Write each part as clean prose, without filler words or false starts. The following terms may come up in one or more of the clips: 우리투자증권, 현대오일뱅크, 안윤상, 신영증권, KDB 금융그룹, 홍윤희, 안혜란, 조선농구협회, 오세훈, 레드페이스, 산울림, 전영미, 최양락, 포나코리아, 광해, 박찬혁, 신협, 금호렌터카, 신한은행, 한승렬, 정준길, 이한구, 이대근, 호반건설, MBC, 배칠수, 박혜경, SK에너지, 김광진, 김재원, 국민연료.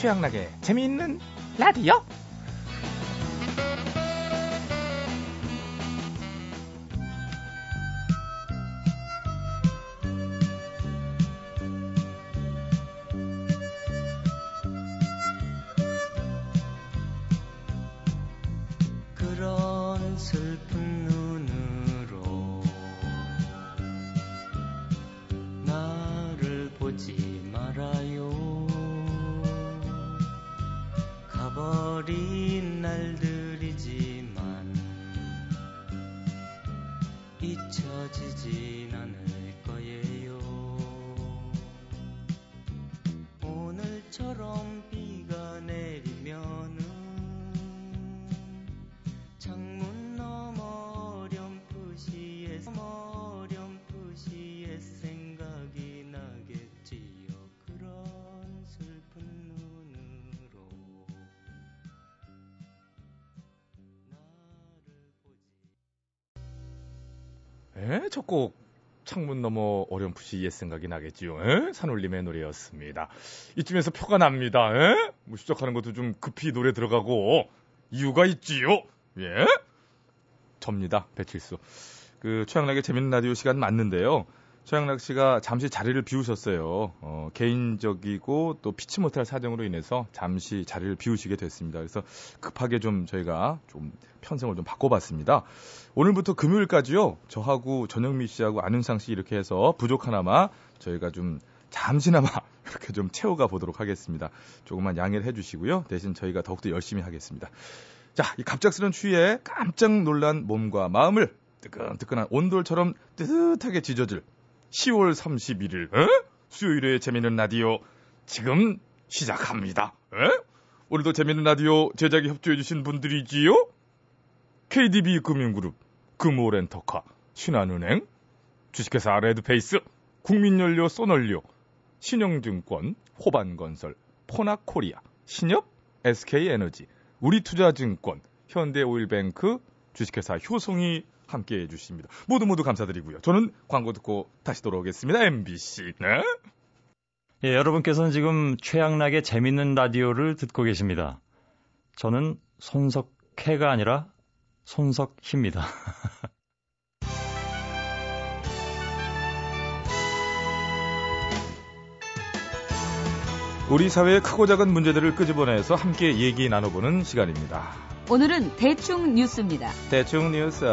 최양락의 재미있는 라디오. 그런 슬픈 눈으로 나를 보지 말아요. 가버린 날들이지만 잊혀지진 않을 거예요. 오늘처럼 비가 내리면은 창문 너머 어렴풋이의 생각이 나겠지요. 그런 슬픈 눈으로 나를 보지. 첫 곡 창문 너머 어렴풋이 옛 생각이 나겠지요. 산울림의 노래였습니다. 이쯤에서 표가 납니다. 뭐 시작하는 것도 좀 급히 노래 들어가고 이유가 있지요. 예? 접니다. 배칠수. 최양락의 재밌는 라디오 시간 맞는데요. 최양락 씨가 잠시 자리를 비우셨어요. 개인적이고 또 피치 못할 사정으로 인해서 잠시 자리를 비우시게 됐습니다. 그래서 급하게 좀 저희가 좀 편성을 좀 바꿔봤습니다. 오늘부터 금요일까지요. 저하고 전영미 씨하고 안윤상 씨 이렇게 해서 부족하나마 저희가 좀 잠시나마 이렇게 좀 채워가 보도록 하겠습니다. 조금만 양해를 해주시고요. 대신 저희가 더욱더 열심히 하겠습니다. 자, 이 갑작스런 추위에 깜짝 놀란 몸과 마음을 뜨끈뜨끈한 온돌처럼 뜨뜻하게 지져줄 10월 31일 수요일에 재미있는 라디오 지금 시작합니다. 오늘도 재미있는 라디오 제작에 협조해주신 분들이지요. KDB 금융그룹, 금호렌터카, 신한은행, 주식회사 레드페이스, 국민연료 쏘널료, 신영증권, 호반건설, 포나코리아, 신협, SK에너지, 우리투자증권, 현대오일뱅크, 주식회사 효성이 함께해 주십니다. 모두 감사드리고요. 저는 광고 듣고 다시 돌아오겠습니다. MBC. 네? 예, 여러분께서는 지금 최양락의 재밌는 라디오를 듣고 계십니다. 저는 손석해가 아니라 손석희입니다. 우리 사회의 크고 작은 문제들을 끄집어내서 함께 얘기 나눠보는 시간입니다. 오늘은 대충 뉴스입니다. 대충 뉴스.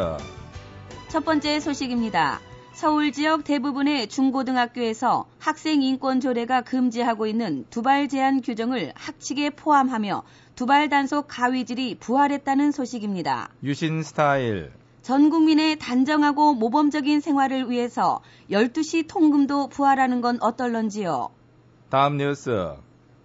첫 번째 소식입니다. 서울 지역 대부분의 중고등학교에서 학생 인권 조례가 금지하고 있는 두발 제한 규정을 학칙에 포함하며 두발 단속 가위질이 부활했다는 소식입니다. 유신 스타일. 전 국민의 단정하고 모범적인 생활을 위해서 12시 통금도 부활하는 건 어떨런지요. 다음 뉴스.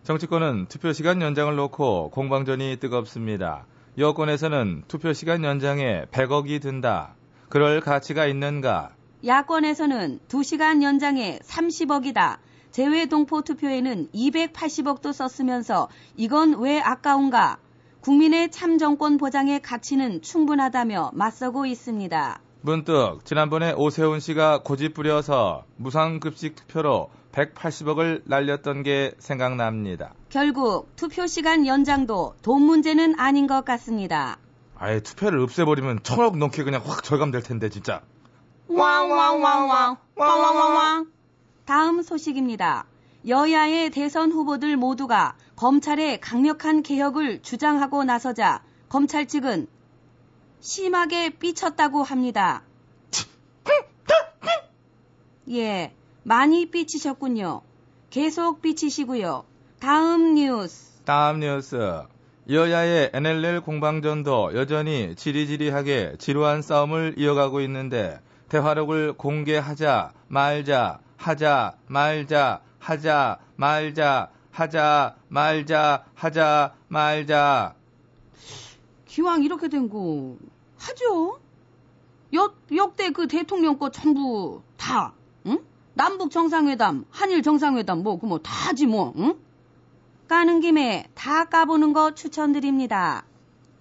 정치권은 투표시간 연장을 놓고 공방전이 뜨겁습니다. 여권에서는 투표시간 연장에 100억이 든다. 그럴 가치가 있는가? 야권에서는 2시간 연장에 30억이다. 제외동포 투표에는 280억도 썼으면서 이건 왜 아까운가? 국민의 참정권 보장의 가치는 충분하다며 맞서고 있습니다. 문득 지난번에 오세훈 씨가 고집부려서 무상급식 투표로 180억을 날렸던 게 생각납니다. 결국 투표시간 연장도 돈 문제는 아닌 것 같습니다. 아예 투표를 없애버리면 1000억 넘게 그냥 확 절감될 텐데 진짜. 왕왕왕왕왕왕왕왕. 다음 소식입니다. 여야의 대선 후보들 모두가 검찰의 강력한 개혁을 주장하고 나서자 검찰 측은 심하게 삐쳤다고 합니다. 예, 많이 삐치셨군요. 계속 삐치시고요. 다음 뉴스. 다음 뉴스. 여야의 NLL 공방전도 여전히 지리지리하게 지루한 싸움을 이어가고 있는데 대화록을 공개하자 말자 하자 말자 하자 말자 하자 말자 하자 말자. 기왕 이렇게 된 거 하죠. 역대 그 대통령 거 전부 다, 응? 남북 정상회담, 한일 정상회담 다 하지 응? 까는 김에 다 까보는 거 추천드립니다.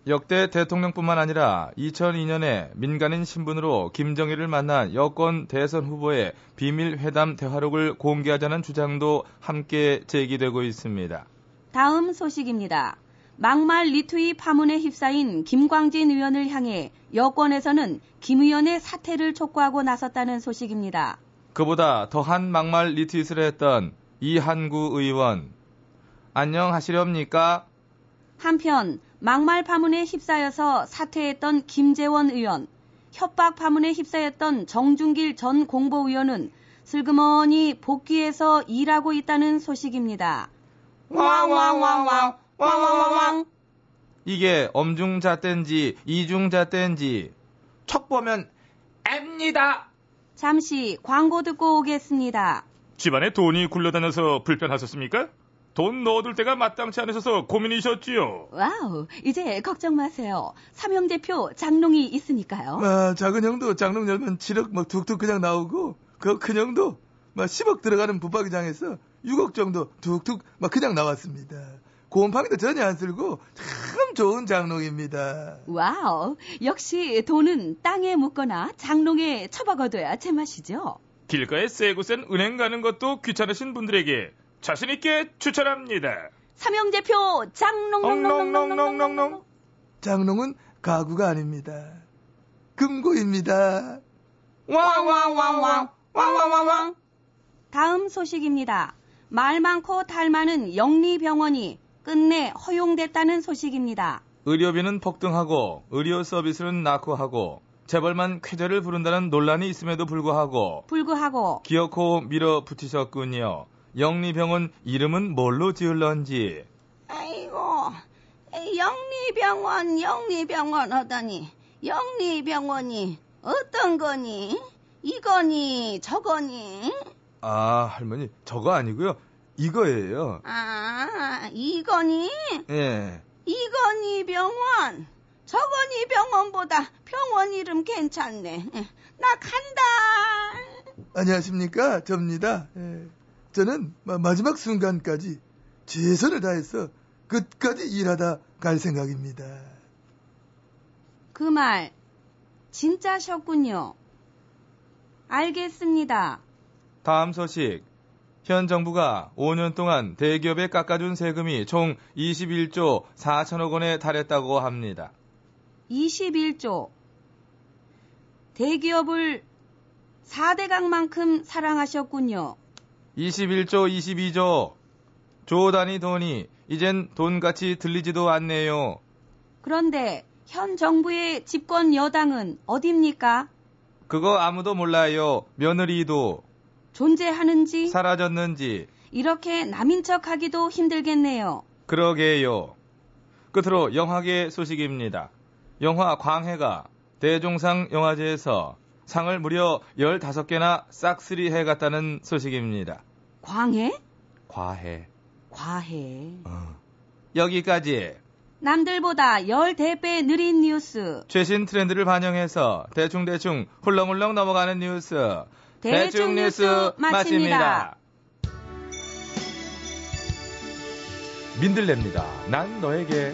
역대 대통령뿐만 아니라 2002년에 민간인 신분으로 김정일을 만난 여권 대선 후보의 비밀 회담 대화록을 공개하자는 주장도 함께 제기되고 있습니다. 다음 소식입니다. 막말 리트윗 파문에 휩싸인 김광진 의원을 향해 여권에서는 김 의원의 사퇴를 촉구하고 나섰다는 소식입니다. 그보다 더한 막말 리트윗을 했던 이한구 의원, 안녕하시렵니까? 한편 막말 파문에 휩싸여서 사퇴했던 김재원 의원, 협박 파문에 휩싸였던 정준길 전 공보위원은 슬그머니 복귀해서 일하고 있다는 소식입니다. 왕왕왕왕 왕왕왕왕. 이게 엄중잣대인지 이중잣대인지 척 보면 앱니다. 잠시 광고 듣고 오겠습니다. 집안에 돈이 굴러다녀서 불편하셨습니까? 돈 넣어둘 때가 마땅치 않으셔서 고민이셨지요. 와우, 이제 걱정 마세요. 삼형제표 장롱이 있으니까요. 아, 작은 형도 장롱 열면 7억 막 툭툭 그냥 나오고, 그 큰 형도 막 10억 들어가는 붙박이장에서 6억 정도 툭툭 막 그냥 나왔습니다. 곰팡이도 전혀 안 쓸고 참 좋은 장롱입니다. 와우, 역시 돈은 땅에 묻거나 장롱에 처박아둬야 제맛이죠. 길가에 세고 센 은행 가는 것도 귀찮으신 분들에게 자신있게 추천합니다. 삼형제표 장롱. 장롱은 가구가 아닙니다. 금고입니다. 왕왕왕왕. 다음 소식입니다. 말 많고 탈 많은 영리병원이 끝내 허용됐다는 소식입니다. 의료비는 폭등하고 의료 서비스는 낙후하고 재벌만 쾌재를 부른다는 논란이 있음에도 불구하고 기어코 밀어붙이셨군요. 영리병원 이름은 뭘로 지을런지. 아이고, 영리병원 하다니. 영리병원이 어떤 거니? 이거니 저거니? 아, 할머니, 저거 아니고요. 이거예요. 아, 이거니? 예. 이거니 병원. 저거니 병원보다 병원 이름 괜찮네. 나 간다. 안녕하십니까, 접니다. 예. 저는 마지막 순간까지 최선을 다해서 끝까지 일하다 갈 생각입니다. 그 말 진짜셨군요. 알겠습니다. 다음 소식. 현 정부가 5년 동안 대기업에 깎아준 세금이 총 21조 4천억 원에 달했다고 합니다. 21조. 대기업을 4대강만큼 사랑하셨군요. 21조, 22조. 조 단위 돈이 이젠 돈같이 들리지도 않네요. 그런데 현 정부의 집권 여당은 어딥니까? 그거 아무도 몰라요. 며느리도. 존재하는지 사라졌는지. 이렇게 남인 척하기도 힘들겠네요. 그러게요. 끝으로 영화계 소식입니다. 영화 광해가 대종상 영화제에서 상을 무려 15개나 싹쓸이 해갔다는 소식입니다. 광해? 과해. 여기까지. 남들보다 10배 느린 뉴스. 최신 트렌드를 반영해서 대충 훌렁훌렁 넘어가는 뉴스. 대충 뉴스 마칩니다. 민들레입니다. 난 너에게.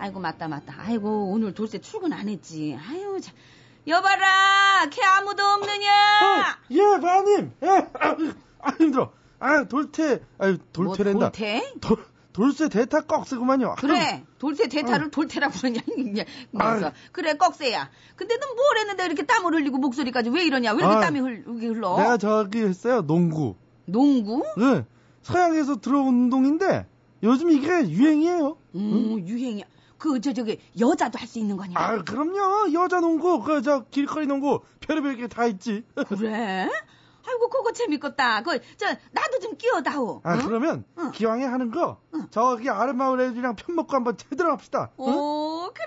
아이고, 맞다. 아이고, 오늘 돌쇠 출근 안 했지. 아유, 자. 여봐라! 걔 아무도 없느냐? 예, 마님! 예. 아, 힘들어. 아, 돌쇠. 아유, 돌쇠랜다. 뭐, 돌쇠? 돌쇠 대타 꺽쇠구만요. 그래. 돌쇠 대타를 돌쇠라고 그러냐. 그래, 꺽쇠야. 근데 넌 뭘 했는데 이렇게 땀을 흘리고 목소리까지 왜 이러냐? 왜 이렇게 땀이 흘러? 내가 저기 했어요. 농구. 농구? 네. 서양에서 들어온 운동인데 요즘 이게 유행이에요. 유행이야. 그 저기 여자도 할 수 있는 거냐? 아, 그럼요. 여자 농구, 그 저 길거리 농구 별의별 게 다 있지. 그래? 아이고, 그거 재밌겠다. 그 저 나도 좀 끼어다오. 아, 응? 그러면 기왕에 하는 거 저기 아랫마을 애들이랑 편 먹고 한번 제대로 합시다. 응? 오, 그래.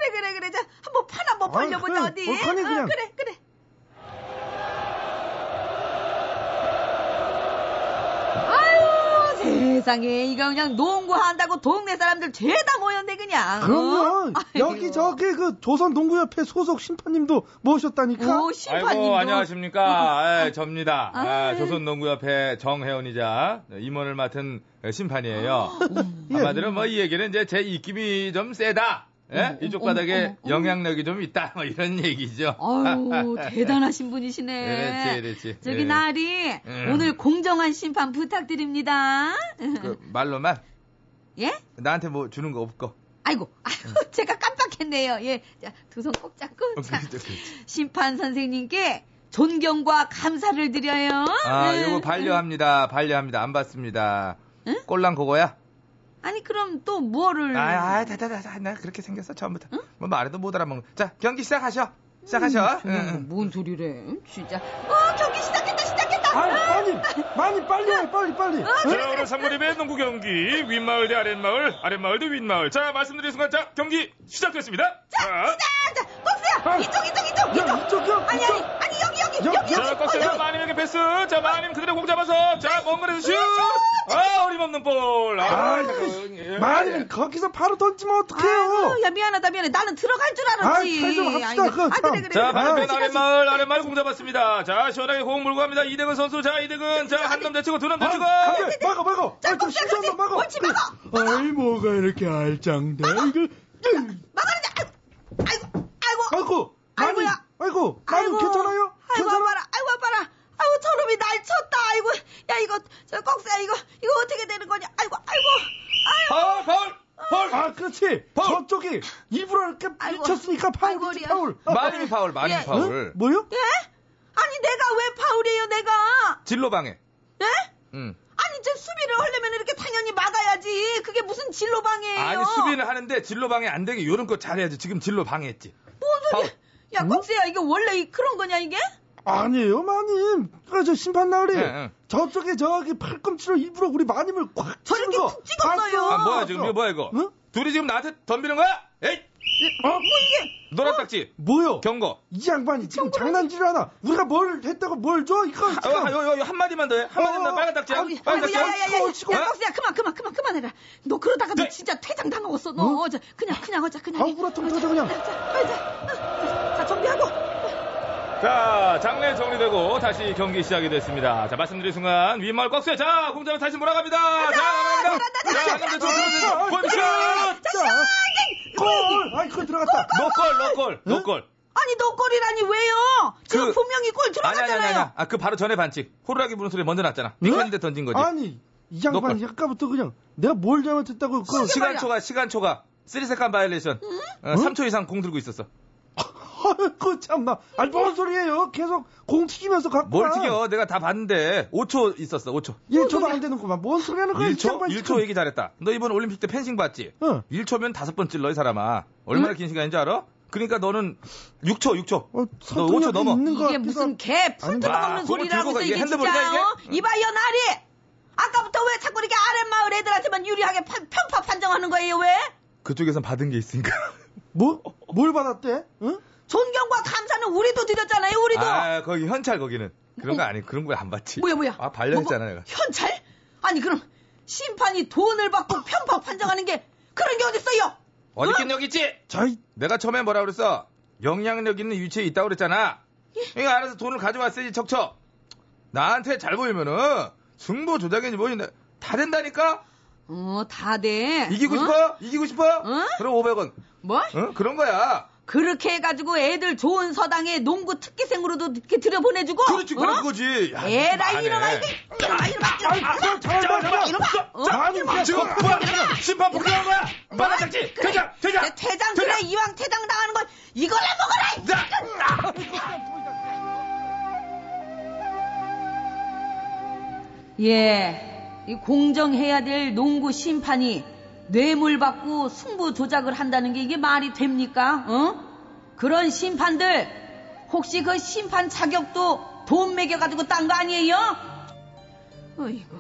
자, 한번 판 한번 벌려보자. 어디? 그래. 세상에, 이거 그냥 농구한다고 동네 사람들 죄다 모였네, 그냥. 그럼요. 여기 저기 그 조선농구협회 소속 심판님도 모셨다니까. 오, 심판님도. 아이고, 안녕하십니까. 아, 접니다. 아, 조선농구협회 정혜원이자 임원을 맡은 심판이에요. 한마디로 뭐 이 얘기는 이제 제 입김이 좀 세다. 예? 이쪽 바닥에 영향력이 좀 있다. 뭐 이런 얘기죠. 아유, 대단하신 분이시네. 그렇지. 저기 나리, 오늘 공정한 심판 부탁드립니다. 그 말로만? 예? 나한테 뭐 주는 거 없고. 아이고, 제가 깜빡했네요. 예, 자, 두 손 꼭 잡고. 자, 심판 선생님께 존경과 감사를 드려요. 아, 요거 반려합니다. 안 받습니다. 응? 꼴랑 그거야? 아니, 그럼 또 뭐를? 다. 나 그렇게 생겼어, 처음부터. 응? 뭐 말해도 못 알아먹는. 자, 경기 시작하셔. 뭔 소리래, 진짜. 경기 시작했다. 많이 빨리. 자, 오늘 3무리배 농구 경기. 윗마을 대 아랫마을, 아랫마을 대 윗마을. 자, 말씀드린 순간, 자, 경기 시작됐습니다. 자, 꺽쇠야. 이쪽이요. 아니, 여기. 자, 꺽쇠야, 마님에게 패스. 자, 마님 그대로 공 잡아서. 자, 먼 거리에서 슛. 아, 어림없는 볼. 마님 거기서 바로 던지면 어떡해요? 야, 미안해. 나는 들어갈 줄 알았지. 그래. 자, 반대편 아랫마을 공 잡았습니다. 자, 시원하게 공 몰고 갑니다. 이대근 선수. 자, 이대근. 자, 한 놈 대치고 두 놈 대치고. 막아. 자, 막아. 옳지, 막아. 아이, 뭐가 이렇게 알짱대. 막아라. 아이고. 마님 괜찮아요? 아이고, 아파라. 아이고, 저놈이 날 쳤다. 아이고, 야, 이거, 저 꺽쇠야, 이거 어떻게 되는 거냐. 아이고. 파울! 아, 그렇지. 파울. 저쪽이 일부러 이렇게 미쳤으니까 파울이야. 많이 파울. 뭐요? 예? 아니, 내가 왜 파울이에요, 내가? 진로방해. 예? 아니, 저 수비를 하려면 이렇게 당연히 막아야지. 그게 무슨 진로방해예요? 아니, 수비는 하는데 진로방해 안 되게 요런 거 잘해야지. 지금 진로방해했지. 뭔 소리? 야, 꺽쇠야, 이게 원래 그런 거냐, 이게? 아니에요, 마님. 저 심판 나으리. 저쪽에 저기 팔꿈치로 일부러 우리 마님을 꽉 저렇게 푹 찍었어요. 아, 뭐야 지금 이거 뭐야 이거? 응? 둘이 지금 나한테 덤비는 거야? 에이. 뭐 이게? 노랗딱지. 뭐요? 경고. 이 양반이 지금 장난질을 하나? 우리가 뭘 했다고 뭘 줘? 이거. 아, 한 마디만 더해. 한 마디만 더. 빨간 딱지야. 야, 꺽쇠야, 그만해라. 너 그러다가 너 진짜 퇴장 당하겠어. 너 그냥 하자. 그냥. 아우구라통 터져 그냥. 자, 정비하고. 자, 장례 정리되고 다시 경기 시작이 됐습니다. 자, 말씀드린 순간 윗마을 꺽쇠. 자, 공장을 다시 몰아갑니다. 자, 골! 아이, 골 들어갔다. 노골. 아니, 노골이라니 왜요? 지금 분명히 골 들어갔잖아요. 아니. 아, 그 바로 전에 반칙. 호루라기 부는 소리 먼저 났잖아. 니가 던진 거지. 아니, 이 양반이 아까부터 그냥 내가 뭘 잘못했다고. 시간 초과. 3세컨 바이올레이션. 3초 이상 공 들고 있었어. 아이고, 참나. 아니, 뭔 소리예요? 계속 공 튀기면서 갖고 뭘 튀겨? 내가 다 봤는데. 5초 있었어, 5초. 1초도 안 되는구만. 뭔 소리 하는 거야, 1초 얘기 잘했다. 너 이번 올림픽 때 펜싱 봤지? 1초면 5번 찔러, 이 사람아. 얼마나 긴 시간인 줄 알아? 그러니까 너는 6초. 너 5초 넘어. 이게 무슨 개 풀뜯어먹는 소리라고 해서 이게 진짜. 이봐요, 나리. 아까부터 왜 자꾸 이렇게 아랫마을 애들한테만 유리하게 평파 판정하는 거예요, 왜? 그쪽에선 받은 게 있으니까. 뭘 받았대? 응? 존경과 감사는 우리도 드렸잖아요, 우리도. 아, 거기 현찰 거기는. 그런 거 아니, 그런 거 안 받지. 뭐야. 아, 반려했잖아요. 뭐, 현찰? 아니, 그럼 심판이 돈을 받고 편파 판정하는 게 그런 게 어딨어요? 어딨긴 응? 여기 있지? 내가 처음에 뭐라 그랬어? 영향력 있는 위치에 있다고 그랬잖아. 예? 이거 알아서 돈을 가져왔어야지, 척척. 나한테 잘 보이면은 승부 조작인지 뭐인데 다 된다니까? 다 돼. 이기고 싶어? 이기고 싶어? 그럼 500원. 뭐? 응? 그런 거야. 그렇게 해가지고 애들 좋은 서당에 농구 특기생으로도 이렇게 들여보내주고. 그렇지, 그런 거지. 에라이, 이놈아, 이게. 이놈아. 지금 뭐야? 심판 복귀한 거야? 빨아장지. 퇴장. 퇴장, 그래. 이왕 퇴장 당하는 건 이걸로 먹어라. 예, 이 공정해야 될 농구 심판이 뇌물 받고 승부 조작을 한다는 게 이게 말이 됩니까? 그런 심판들 혹시 그 심판 자격도 돈 매겨가지고 딴 거 아니에요? 어이구,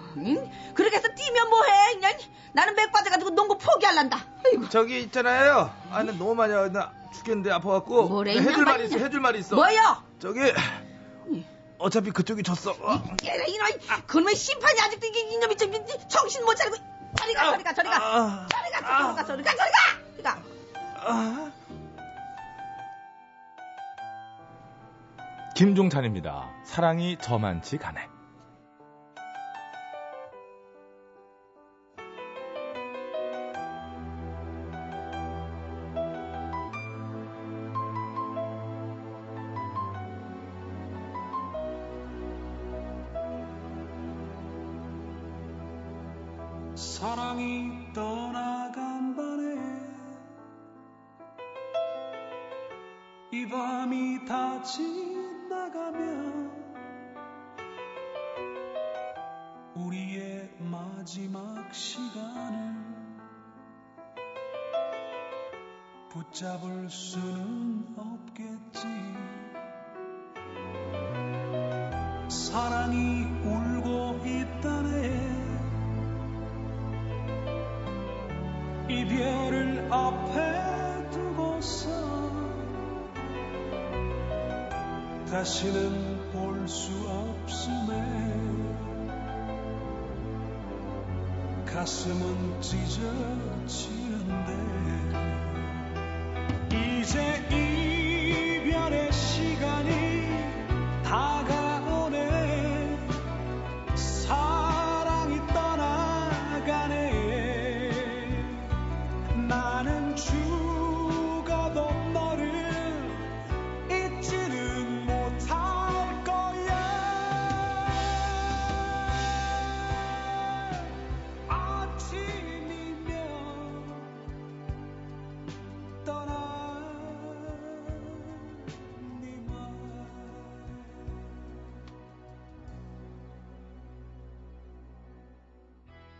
그렇게 해서 뛰면 뭐해? 그냥 나는 맥 빠져가지고 농구 포기할란다. 어이구. 저기 있잖아요. 아, 나 너무 많이 나 죽겠는데 아파갖고. 뭐래? 해줄 말이 있어. 뭐요? 저기. 어차피 그쪽이 졌어. 그놈의 심판이 아직도 이놈이 정신 못 차리고. 저리가. 김종찬입니다. 사랑이 저만치 가네. 사랑이 떠나간 밤에 이 밤이 다 지나가면 우리의 마지막 시간을 붙잡을 수는 없겠지. 사랑이 울고 있다네. 이별을 앞에 두고서 다시는 볼 수 없음에 가슴은 찢어지는데 이제 이별의 시간이 다가오네. 사랑이 떠나가네. 나는 죽어도 너를 잊지는 못할 거야. 아침이면 떠나 네만.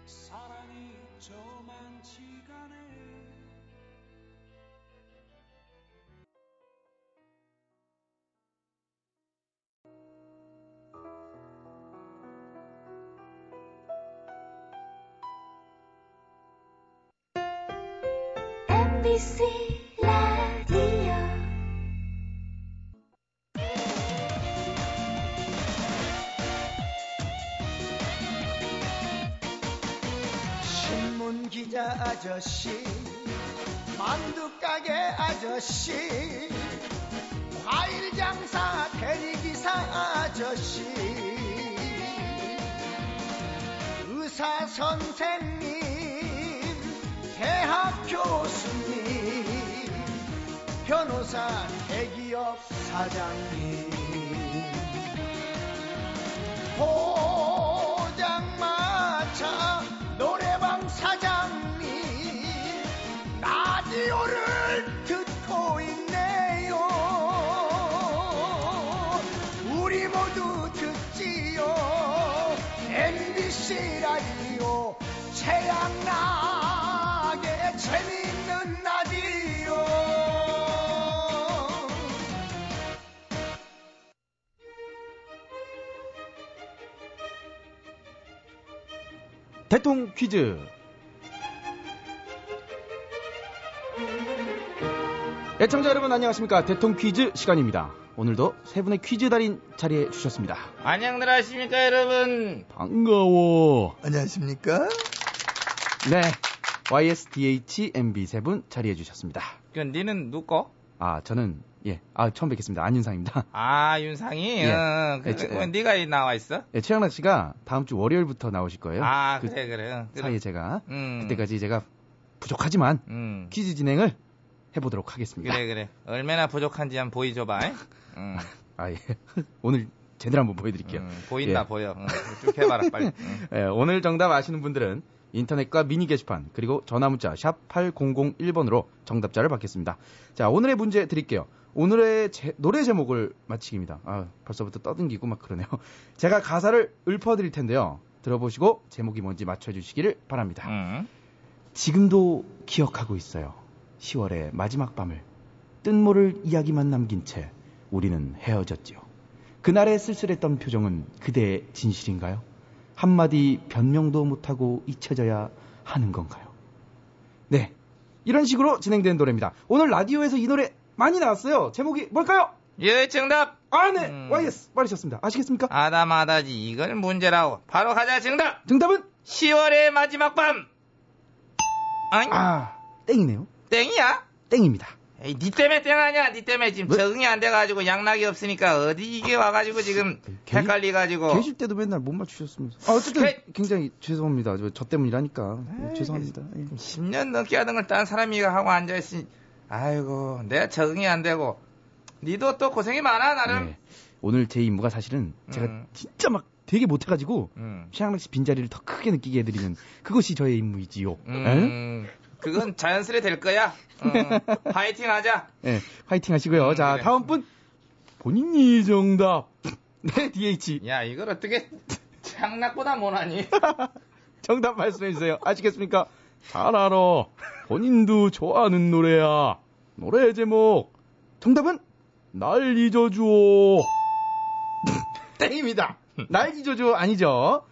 사랑이 저만치가 않네. MBC 라디오 신문기자 아저씨, 만두가게 아저씨, 과일장사 대리기사 아저씨, 의사 선생님, 대학 교수님, 변호사, 대기업 사장님, 포장마차 노래방 사장님, 라디오를 듣고 있네요. 우리 모두 듣지요. MBC 라디오 최양락. 재밌는 라디오. 대통 퀴즈. 애청자 여러분 안녕하십니까. 대통 퀴즈 시간입니다. 오늘도 세 분의 퀴즈 달인 자리해 주셨습니다. 안녕들 하십니까 여러분. 반가워. 안녕하십니까. 네. YSDH MB 세 분 자리해 주셨습니다. 그럼 니는 누구? 아 저는 처음 뵙겠습니다. 안윤상입니다. 아 윤상이? 예. 그럼 네가 나와 있어? 예, 최양락 씨가 다음 주 월요일부터 나오실 거예요. 아 그래. 사이에 제가 그때까지 제가 부족하지만 퀴즈 진행을 해보도록 하겠습니다. 그래. 얼마나 부족한지 한번 보여줘봐. 아 예. 오늘 제대로 한번 보여드릴게요. 보인다 예. 보여. 쭉 해봐라 빨리. 예, 오늘 정답 아시는 분들은 인터넷과 미니 게시판 그리고 전화문자 샵 8001번으로 정답자를 받겠습니다. 자 오늘의 문제 드릴게요. 오늘의 노래 제목을 맞히기입니다. 아 벌써부터 떠든기고 막 그러네요. 제가 가사를 읊어드릴 텐데요. 들어보시고 제목이 뭔지 맞춰주시기를 바랍니다. 지금도 기억하고 있어요. 10월의 마지막 밤을 뜬모를 이야기만 남긴 채 우리는 헤어졌지요. 그날의 쓸쓸했던 표정은 그대의 진실인가요? 한마디 변명도 못하고 잊혀져야 하는 건가요? 네, 이런 식으로 진행된 노래입니다. 오늘 라디오에서 이 노래 많이 나왔어요. 제목이 뭘까요? 예, 정답! 아, 네, YS 빠르셨습니다. 아시겠습니까? 아다마다지 이건 문제라고. 바로 가자, 정답! 정답은? 10월의 마지막 밤! 아니. 아, 땡이네요. 땡이야? 땡입니다. 에이, 니 때문에 땡 아니야. 니 때문에 지금 왜? 적응이 안 돼가지고 양락이 없으니까 어디 이게 와가지고 지금 헷갈려가지고. 계실 때도 맨날 못 맞추셨으면서. 아, 어쨌든 굉장히 죄송합니다. 저 때문이라니까. 에이, 죄송합니다. 10년 넘게 하던 걸 딴 사람이 하고 앉아있으니 아이고 내가 적응이 안 되고 니도 또 고생이 많아 나름. 네. 오늘 제 임무가 사실은 제가 진짜 막 되게 못해가지고 최양락 씨 빈자리를 더 크게 느끼게 해드리는 그것이 저의 임무이지요. 그건 자연스레 될 거야. 파이팅 하자. 네, 파이팅 하시고요. 자, 그래. 다음 분. 본인이 정답. 네, DH. 야, 이걸 어떻게 장락보다 못하니? 정답 말씀해주세요. 아시겠습니까? 잘 알아. 본인도 좋아하는 노래야. 노래 제목. 정답은? 날 잊어주오. 땡입니다. 날 잊어주오 아니죠.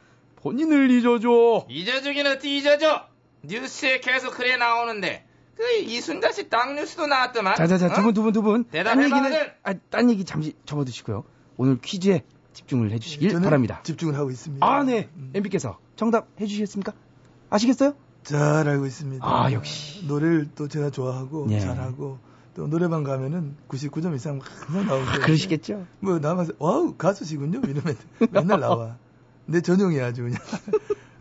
본인을 잊어주오. 잊어주긴 어떻게 잊어줘. 뉴스에 계속 그래 나오는데 그 이순자씨 땅 뉴스도 나왔더만. 자자자 두 분 대답해봐는. 아, 딴 얘기 잠시 접어두시고요. 오늘 퀴즈에 집중을 해주시길 바랍니다. 집중을 하고 있습니다. 아 네. MB께서 정답 해주시겠습니까? 아시겠어요? 잘 알고 있습니다. 아 역시 노래를 또 제가 좋아하고 예. 잘하고 또 노래방 가면은 99점 이상 항상 나오고. 아, 그러시겠죠? 뭐 남아서 와우 가수시군요 이러면 맨날 나와. 내 전용이 아주 그냥.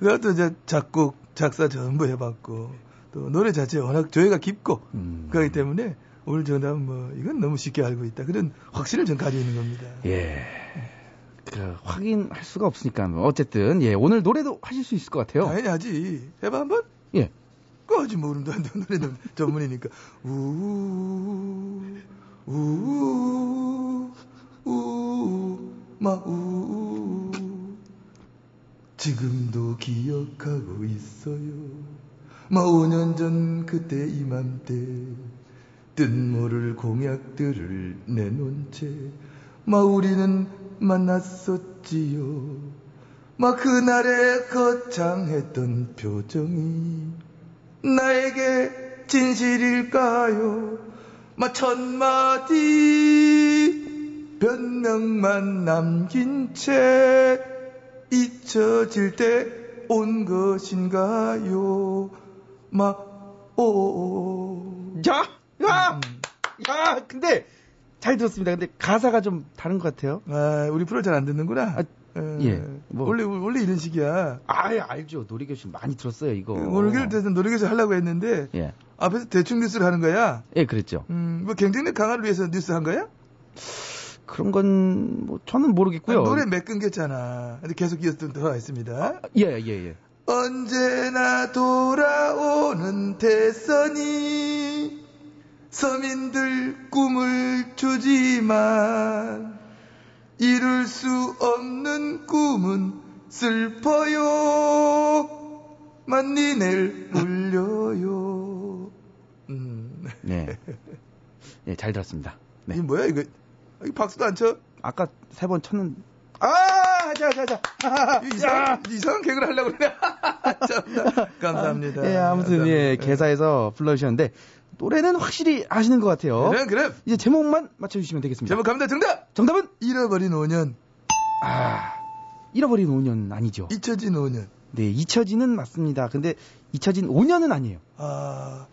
그것도 이제 작곡, 작사 전부 해봤고 또 노래 자체 워낙 조예가 깊고 그렇기 때문에 오늘 정답은 뭐 이건 너무 쉽게 알고 있다 그런 확신을 전 가지고 있는 겁니다. 예, 그 확인할 수가 없으니까 어쨌든 예 오늘 노래도 하실 수 있을 것 같아요. 당연히 하지. 해봐 한번. 예. 그거 아직 모름도 안 되는 노래는 전문이니까. 우마우 지금도 기억하고 있어요. 5년 전 그때 이맘때 뜻모를 공약들을 내놓은 채 우리는 만났었지요. 그날의 거창했던 표정이 나에게 진실일까요? 첫마디 변명만 남긴 채 잊혀질 때 온 것인가요? 야, 근데 잘 들었습니다. 근데 가사가 좀 다른 것 같아요. 아, 우리 프로 잘 안 듣는구나. 아, 예, 원래 이런 식이야. 아예 알죠. 놀이교실 많이 들었어요 이거. 놀이교실 하려고 했는데 예. 앞에서 대충 뉴스를 하는 거야. 예, 그랬죠. 경쟁력 강화를 위해서 뉴스 한 거야? 그런 건 저는 모르겠고요. 노래 몇 끊겼잖아. 근데 계속 이어서 들어와 있습니다. 예. 언제나 돌아오는 대선이 서민들 꿈을 주지만 이룰 수 없는 꿈은 슬퍼요. 니네를 울려요. 네, 잘 들었습니다. 네. 이게 뭐야 이거? 박수도 안 쳐? 아까 세 번 쳤는데. 자. 이상한 개그를 하려고 그러네. 감사합니다. 아무튼, 감사합니다. 예, 개사에서 불러주셨는데, 노래는 확실히 아시는 것 같아요. 그래, 그래. 이제 제목만 맞춰주시면 되겠습니다. 제목 갑니다. 정답! 정답은? 잃어버린 5년. 아, 잃어버린 5년 아니죠. 잊혀진 5년. 네, 잊혀진은 맞습니다. 근데 잊혀진 5년은 아니에요. 아,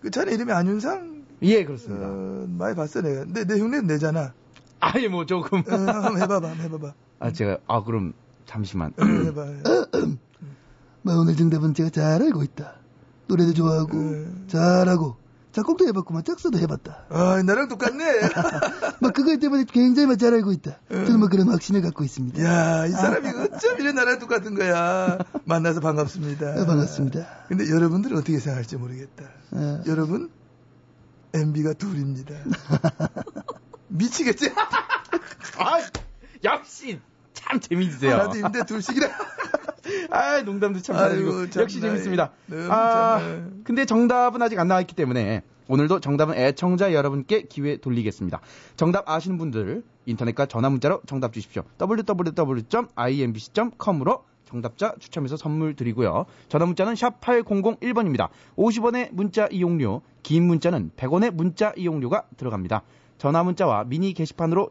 그 자네 이름이 안윤상? 예, 그렇습니다. 많이 봤어, 내가. 내 흉내는 내잖아. 아니, 뭐, 조금. 한번 해봐봐, 아, 제가, 아, 그럼, 잠시만. 해봐. 오늘 정답은 제가 잘 알고 있다. 노래도 좋아하고, 잘하고, 작곡도 해봤구만, 작사도 해봤다. 아, 나랑 똑같네. 그거 때문에 굉장히 잘 알고 있다. 저는 그런 확신을 갖고 있습니다. 야, 이 사람이 어쩜 이런 나랑 똑같은 거야. 만나서 반갑습니다. 아, 반갑습니다. 근데 여러분들은 어떻게 생각할지 모르겠다. 아. 여러분, MB가 둘입니다. 미치겠지? 아, 역시, 참 재밌으세요. 하나도 있는데 둘씩이라. 아, 농담도 참 잘해주고 역시 재밌습니다. 아, 근데 정답은 아직 안 나왔기 때문에 오늘도 정답은 애청자 여러분께 기회 돌리겠습니다. 정답 아시는 분들 인터넷과 전화문자로 정답 주십시오. www.imbc.com으로 정답자 추첨해서 선물 드리고요. 전화문자는 샵 8001번입니다. 50원의 문자 이용료, 긴 문자는 100원의 문자 이용료가 들어갑니다. 전화문자와 미니 게시판으로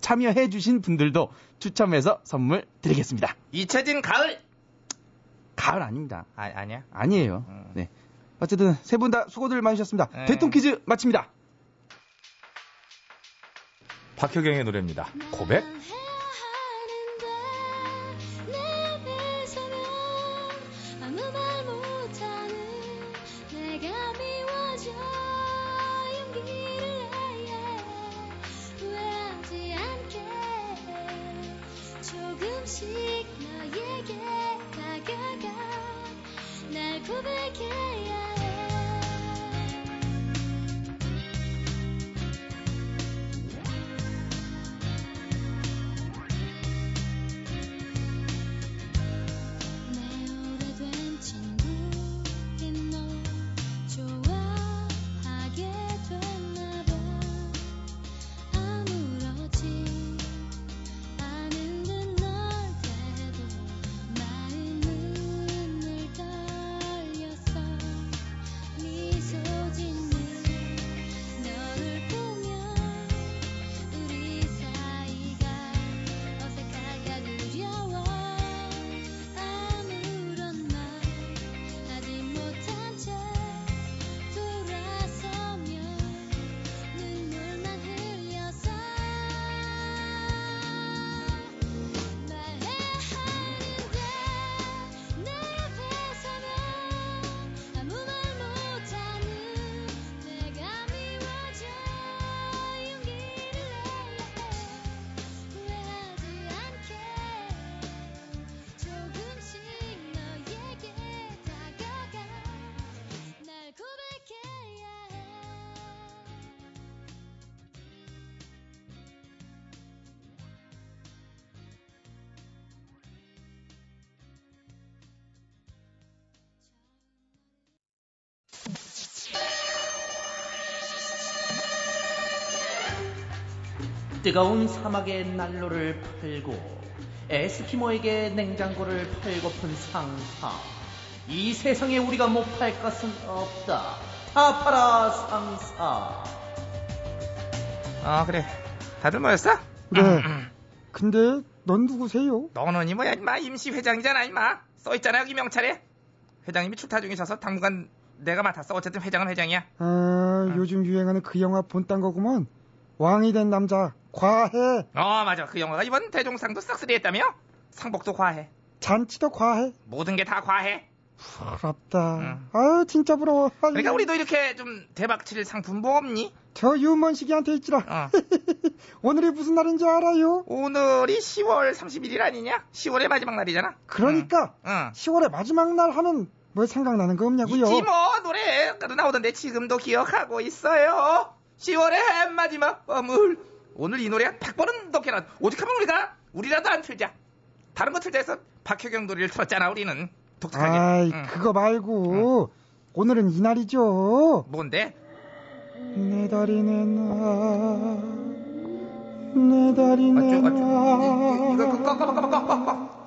참여해주신 분들도 추첨해서 선물 드리겠습니다. 잊혀진 가을! 가을 아닙니다. 아니야? 아니에요. 네. 어쨌든 세 분 다 수고들 많으셨습니다. 대통 퀴즈 마칩니다. 박혜경의 노래입니다. 고백? 뜨거운 사막의 난로를 팔고 에스키모에게 냉장고를 팔고픈 상상. 이 세상에 우리가 못 팔 것은 없다. 다 팔아 상상. 아, 그래, 다들 모였어? 그래. 근데 넌 누구세요? 너는 뭐야 임마. 임시 회장이잖아 임마. 써있잖아 여기 명찰에. 회장님이 출타 중이셔서 당분간 내가 맡았어. 어쨌든 회장은 회장이야. 아, 요즘 유행하는 그 영화 본딴 거구먼. 왕이 된 남자 과해. 맞아. 그 영화가 이번 대종상도 싹쓸이했다며? 상복도 과해, 잔치도 과해, 모든 게 다 과해. 부럽다. 아, 진짜 부러워. 그러니까 우리도 이렇게 좀 대박칠 상품 뭐 없니? 저 유먼식이한테 있지라. 오늘이 무슨 날인지 알아요? 오늘이 10월 31일 아니냐? 10월의 마지막 날이잖아. 그러니까 10월의 마지막 날 하면 뭘 생각나는 거 없냐고요? 있지 뭐. 노래 나오던데 지금도 기억하고 있어요. 10월의 마지막 밤을. 오늘 이 노래 한 100번은 넘게 나왔다. 오죽하면 우리가 우리라도 안 틀자. 다른 거 틀자 해서 박혜경 노래를 틀었잖아. 우리는 독특하게. 아이, 그거 말고 오늘은 이 날이죠. 뭔데? 내 달이네 나내 달이네 나. 이거 꺼.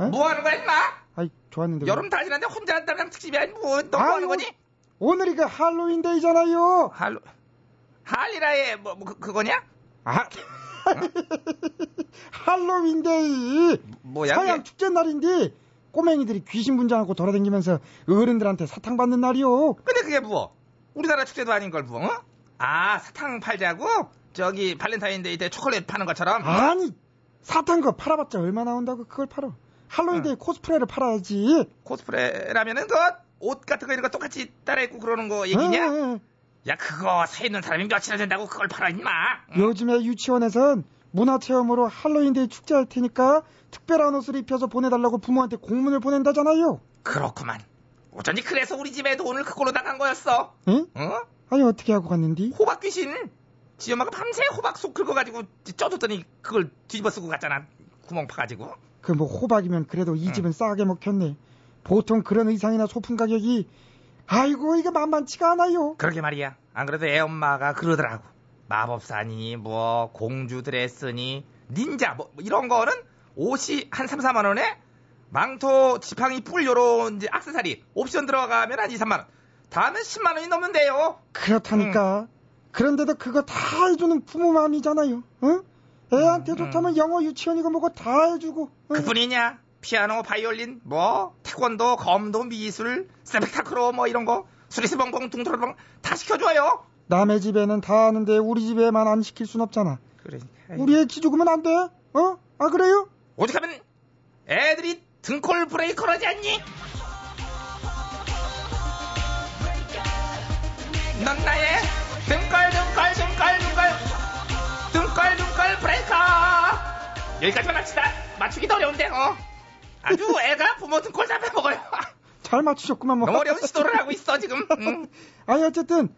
뭐 하는 거야 임마? 아이, 좋았는데. 여름 다 지났는데 혼자 한다는 특집이 아니 뭐. 너무 하는 거니? 오늘이 그 할로윈데이잖아요. 할리라의 그거냐? 아, 할로윈데이. 뭐야? 서양 축제 날인데 꼬맹이들이 귀신 분장하고 돌아다니면서 어른들한테 사탕 받는 날이요. 근데 그게 뭐? 우리나라 축제도 아닌 걸 뭐? 어? 아, 사탕 팔자고? 저기 발렌타인데이 때 초콜릿 파는 것처럼? 아니, 사탕 그거 팔아봤자 얼마 나온다고 그걸 팔아. 할로윈데이 코스프레를 팔아야지. 코스프레라면은 그 옷 같은 거 이런 거 똑같이 따라입고 그러는 거 얘기냐? 야, 그거 사 있는 사람이 며칠이나 된다고 그걸 팔아 임마. 요즘에 유치원에선 문화체험으로 할로윈데이 축제할 테니까 특별한 옷을 입혀서 보내달라고 부모한테 공문을 보낸다잖아요. 그렇구만. 어쩐지 그래서 우리 집에도 오늘 그걸로 나간 거였어. 응? 어? 아니 어떻게 하고 갔는디? 호박 귀신. 지 엄마가 밤새 호박 속 긁어가지고 쪄줬더니 그걸 뒤집어 쓰고 갔잖아. 구멍 파가지고. 그 뭐 호박이면 그래도 이 집은 싸게 먹혔네. 보통 그런 의상이나 소품 가격이 아이고 이게 만만치가 않아요. 그러게 말이야. 안 그래도 애 엄마가 그러더라고. 마법사니 뭐 공주 드레스니 닌자 뭐 이런 거는 옷이 한 3, 4만 원에 망토 지팡이 뿔 요런 이제 액세서리 옵션 들어가면 한 2, 3만 원. 다음은 10만 원이 넘는데요. 그렇다니까. 그런데도 그거 다 해주는 부모 마음이잖아요. 응? 애한테 좋다면 영어 유치원이고 뭐고 다 해주고. 응? 그뿐이냐? 피아노, 바이올린, 뭐 태권도, 검도, 미술, 세펙타크로 뭐 이런 거 수리스벙벙, 둥토르벙 다 시켜줘요. 남의 집에는 다 하는데 우리 집에만 안 시킬 순 없잖아. 그러니까 우리 애 기죽으면 안 돼. 어? 아 그래요? 오죽하면 애들이 등골 브레이커라지 않니? 넌 나의 등골 브레이커. 여기까지만 합시다. 맞추기도 어려운데 아주 애가 부모 등골 잡아먹어요. 잘 맞추셨구만. 뭐. 너무 어려운 시도를 하고 있어 지금. 아니 어쨌든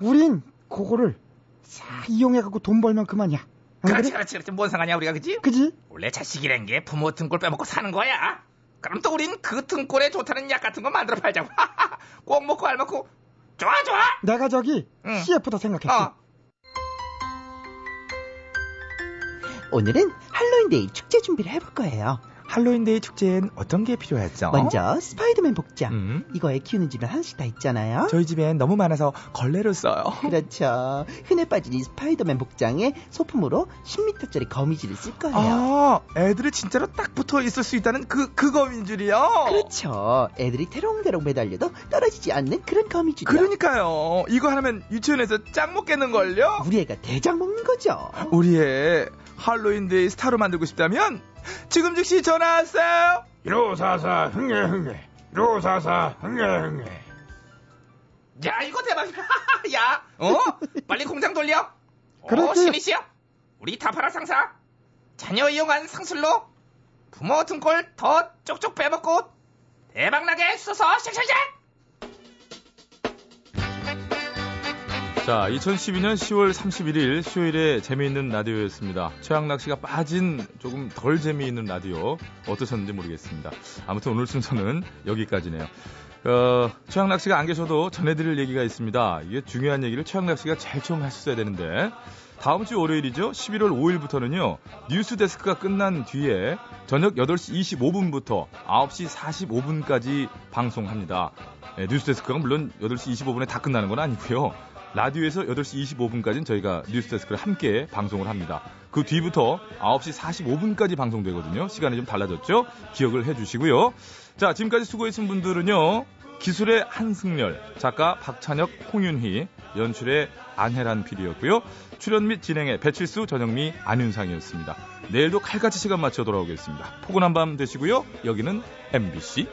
우린 그거를 싹 이용해갖고 돈 벌면 그만이야. 그렇지, 그래? 그렇지. 뭔 상관이야 우리가 그지? 그지? 원래 자식이란 게 부모 등골 빼먹고 사는 거야. 그럼 또 우린 그 등골에 좋다는 약 같은 거 만들어 팔자고. 꼭 먹고 알 먹고 좋아 좋아. 내가 저기 CF도 생각했어. 오늘은 할로윈데이 축제 준비를 해볼 거예요. 할로윈데이 축제엔 어떤 게 필요하죠? 먼저 스파이더맨 복장. 이거에 키우는 집은 하나씩 다 있잖아요. 저희 집엔 너무 많아서 걸레를 써요. 그렇죠. 흔해 빠진 이 스파이더맨 복장에 소품으로 10m짜리 거미줄을 쓸 거예요. 아, 애들이 진짜로 딱 붙어 있을 수 있다는 그 거미줄이요? 그렇죠. 애들이 대롱대롱 매달려도 떨어지지 않는 그런 거미줄이요. 그러니까요. 이거 하면 유치원에서 짱 먹겠는걸요? 우리 애가 대장 먹는 거죠. 우리 애 할로윈데이 스타로 만들고 싶다면 지금 즉시 전화하세요. 1544 흥예흥예 1544 흥예흥예. 야 이거 대박이야. 야, 빨리 공장 돌려. 신이시여 우리 다파라 상사 자녀 이용한 상술로 부모 등골 더 쪽쪽 빼먹고 대박나게 해주소서. 샥샥샥. 자, 2012년 10월 31일 수요일에 재미있는 라디오였습니다. 최양락 씨가 빠진 조금 덜 재미있는 라디오 어떠셨는지 모르겠습니다. 아무튼 오늘 순서는 여기까지네요. 최양락 씨가 안 계셔도 전해드릴 얘기가 있습니다. 이게 중요한 얘기를 최양락 씨가 제일 처음 하셨어야 되는데 다음 주 월요일이죠. 11월 5일부터는요. 뉴스데스크가 끝난 뒤에 저녁 8시 25분부터 9시 45분까지 방송합니다. 네, 뉴스데스크가 물론 8시 25분에 다 끝나는 건 아니고요. 라디오에서 8시 25분까지는 저희가 뉴스데스크를 함께 방송을 합니다. 그 뒤부터 9시 45분까지 방송되거든요. 시간이 좀 달라졌죠? 기억을 해주시고요. 자, 지금까지 수고해주신 분들은요. 기술의 한승렬, 작가 박찬혁, 홍윤희, 연출의 안혜란 PD였고요. 출연 및 진행의 배칠수, 전영미, 안윤상이었습니다. 내일도 칼같이 시간 맞춰 돌아오겠습니다. 포근한 밤 되시고요. 여기는 MBC.